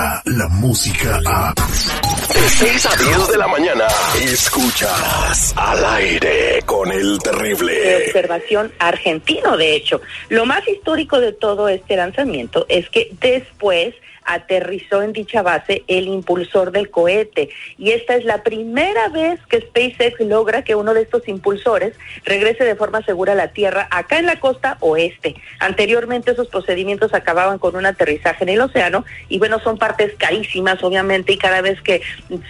llega la música a... De 6 a 10 de la mañana, escuchas Al Aire con El Terrible. De observación argentino, de hecho. Lo más histórico de todo este lanzamiento es que después aterrizó en dicha base el impulsor del cohete, y esta es la primera vez que SpaceX logra que uno de estos impulsores regrese de forma segura a la Tierra, acá en la costa oeste. Anteriormente esos procedimientos acababan con un aterrizaje en el océano, y bueno, son partes carísimas, obviamente, y cada vez que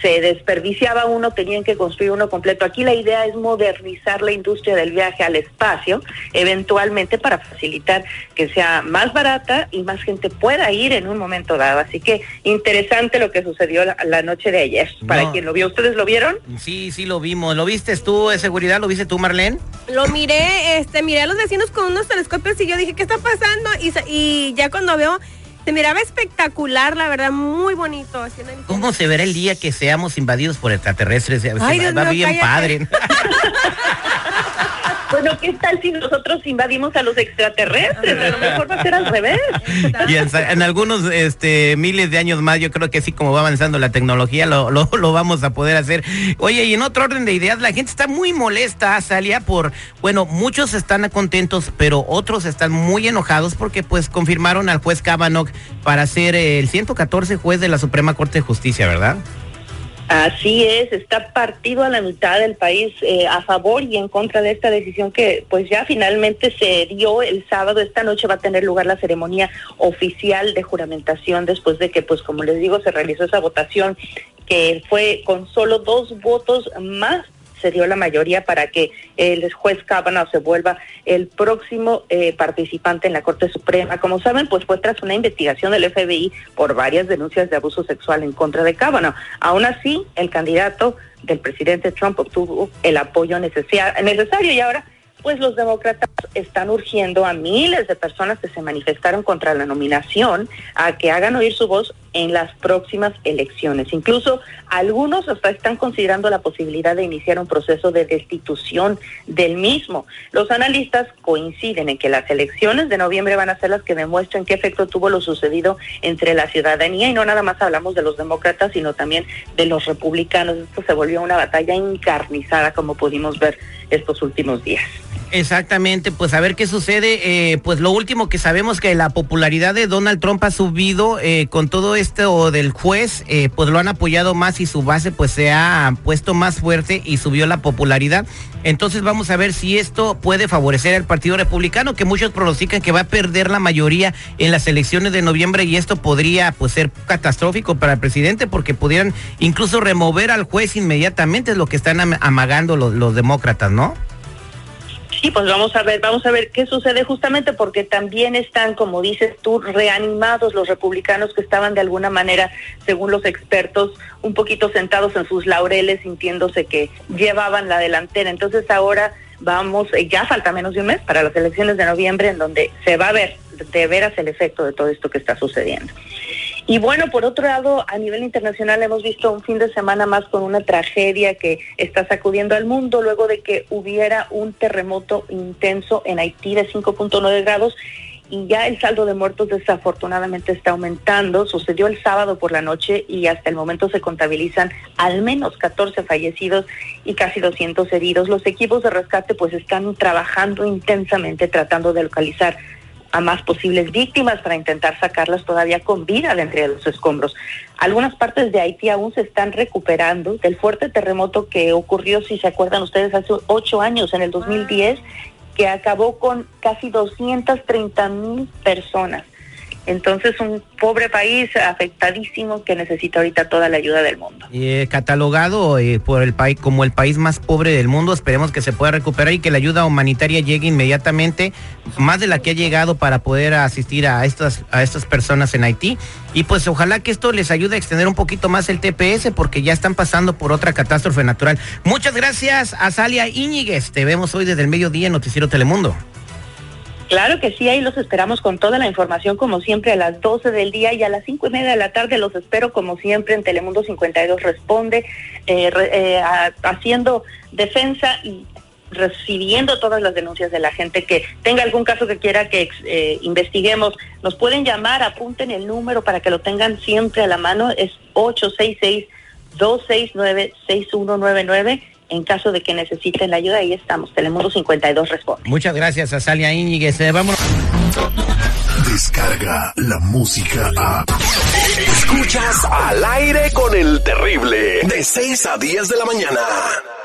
se desperdiciaba uno, tenían que construir uno completo. Aquí la idea es modernizar la industria del viaje al espacio, eventualmente para facilitar que sea más barata y más gente pueda ir en un momento dado. Así que interesante lo que sucedió la noche de ayer, para quien lo vio. ¿Ustedes lo vieron? Sí, sí lo vimos. ¿Lo viste tú de seguridad? ¿Lo viste tú, Marlene? Lo miré, miré a los vecinos con unos telescopios y yo dije, ¿qué está pasando? Y ya cuando veo, se miraba espectacular, la verdad, muy bonito. Así no ¿cómo se verá el día que seamos invadidos por extraterrestres? Ay, Dios mío, bien cállate. Padre. Bueno, ¿qué tal si nosotros invadimos a los extraterrestres? A lo mejor va a ser al revés. Y en algunos miles de años más, yo creo que así como va avanzando la tecnología, lo vamos a poder hacer. Oye, y en otro orden de ideas, la gente está muy molesta, Asalia, muchos están contentos, pero otros están muy enojados porque pues confirmaron al juez Kavanaugh para ser el 114 juez de la Suprema Corte de Justicia, ¿verdad? Así es, está partido a la mitad del país a favor y en contra de esta decisión que pues ya finalmente se dio el sábado. Esta noche va a tener lugar la ceremonia oficial de juramentación después de que, pues como les digo, se realizó esa votación que fue con solo 2 votos más. Se dio la mayoría para que el juez Kavanaugh se vuelva el próximo participante en la Corte Suprema. Como saben, pues fue tras una investigación del FBI por varias denuncias de abuso sexual en contra de Kavanaugh. Aún así, el candidato del presidente Trump obtuvo el apoyo necesario y ahora pues los demócratas están urgiendo a miles de personas que se manifestaron contra la nominación a que hagan oír su voz en las próximas elecciones. Incluso algunos hasta están considerando la posibilidad de iniciar un proceso de destitución del mismo. Los analistas coinciden en que las elecciones de noviembre van a ser las que demuestren qué efecto tuvo lo sucedido entre la ciudadanía, y no nada más hablamos de los demócratas, sino también de los republicanos. Esto se volvió una batalla encarnizada, como pudimos ver estos últimos días. Exactamente, pues a ver qué sucede. Pues lo último que sabemos que la popularidad de Donald Trump ha subido con todo esto del juez, pues lo han apoyado más y su base pues se ha puesto más fuerte y subió la popularidad. Entonces vamos a ver si esto puede favorecer al Partido Republicano, que muchos pronostican que va a perder la mayoría en las elecciones de noviembre, y esto podría pues ser catastrófico para el presidente porque pudieran incluso remover al juez inmediatamente, es lo que están amagando los demócratas, ¿no? Sí, pues vamos a ver qué sucede, justamente porque también están, como dices tú, reanimados los republicanos que estaban de alguna manera, según los expertos, un poquito sentados en sus laureles, sintiéndose que llevaban la delantera. Entonces ahora ya falta menos de un mes para las elecciones de noviembre, en donde se va a ver de veras el efecto de todo esto que está sucediendo. Y bueno, por otro lado, a nivel internacional hemos visto un fin de semana más con una tragedia que está sacudiendo al mundo luego de que hubiera un terremoto intenso en Haití de 5.9 grados. Y ya el saldo de muertos desafortunadamente está aumentando. Sucedió el sábado por la noche y hasta el momento se contabilizan al menos 14 fallecidos y casi 200 heridos. Los equipos de rescate pues están trabajando intensamente tratando de localizar a más posibles víctimas para intentar sacarlas todavía con vida de entre los escombros. Algunas partes de Haití aún se están recuperando del fuerte terremoto que ocurrió, si se acuerdan ustedes, hace 8 años, en el 2010, que acabó con casi 230,000 personas. Entonces, un pobre país afectadísimo que necesita ahorita toda la ayuda del mundo. Catalogado por el país como el país más pobre del mundo, esperemos que se pueda recuperar y que la ayuda humanitaria llegue inmediatamente, más de la que ha llegado, para poder asistir a estas personas en Haití. Y pues ojalá que esto les ayude a extender un poquito más el TPS, porque ya están pasando por otra catástrofe natural. Muchas gracias, Asalia Íñiguez. Te vemos hoy desde el mediodía en Noticiero Telemundo. Claro que sí, ahí los esperamos con toda la información, como siempre, a las 12 del día, y a las 5:30 de la tarde los espero, como siempre, en Telemundo 52 Responde, haciendo defensa y recibiendo todas las denuncias de la gente que tenga algún caso que quiera que investiguemos. Nos pueden llamar, apunten el número para que lo tengan siempre a la mano, es 866-269-6199. En caso de que necesiten la ayuda, ahí estamos. Telemundo 52 responde. Muchas gracias, Asalia Íñiguez. Vámonos. Descarga la música a... Escuchas Al Aire con el Terrible, de 6 a 10 de la mañana.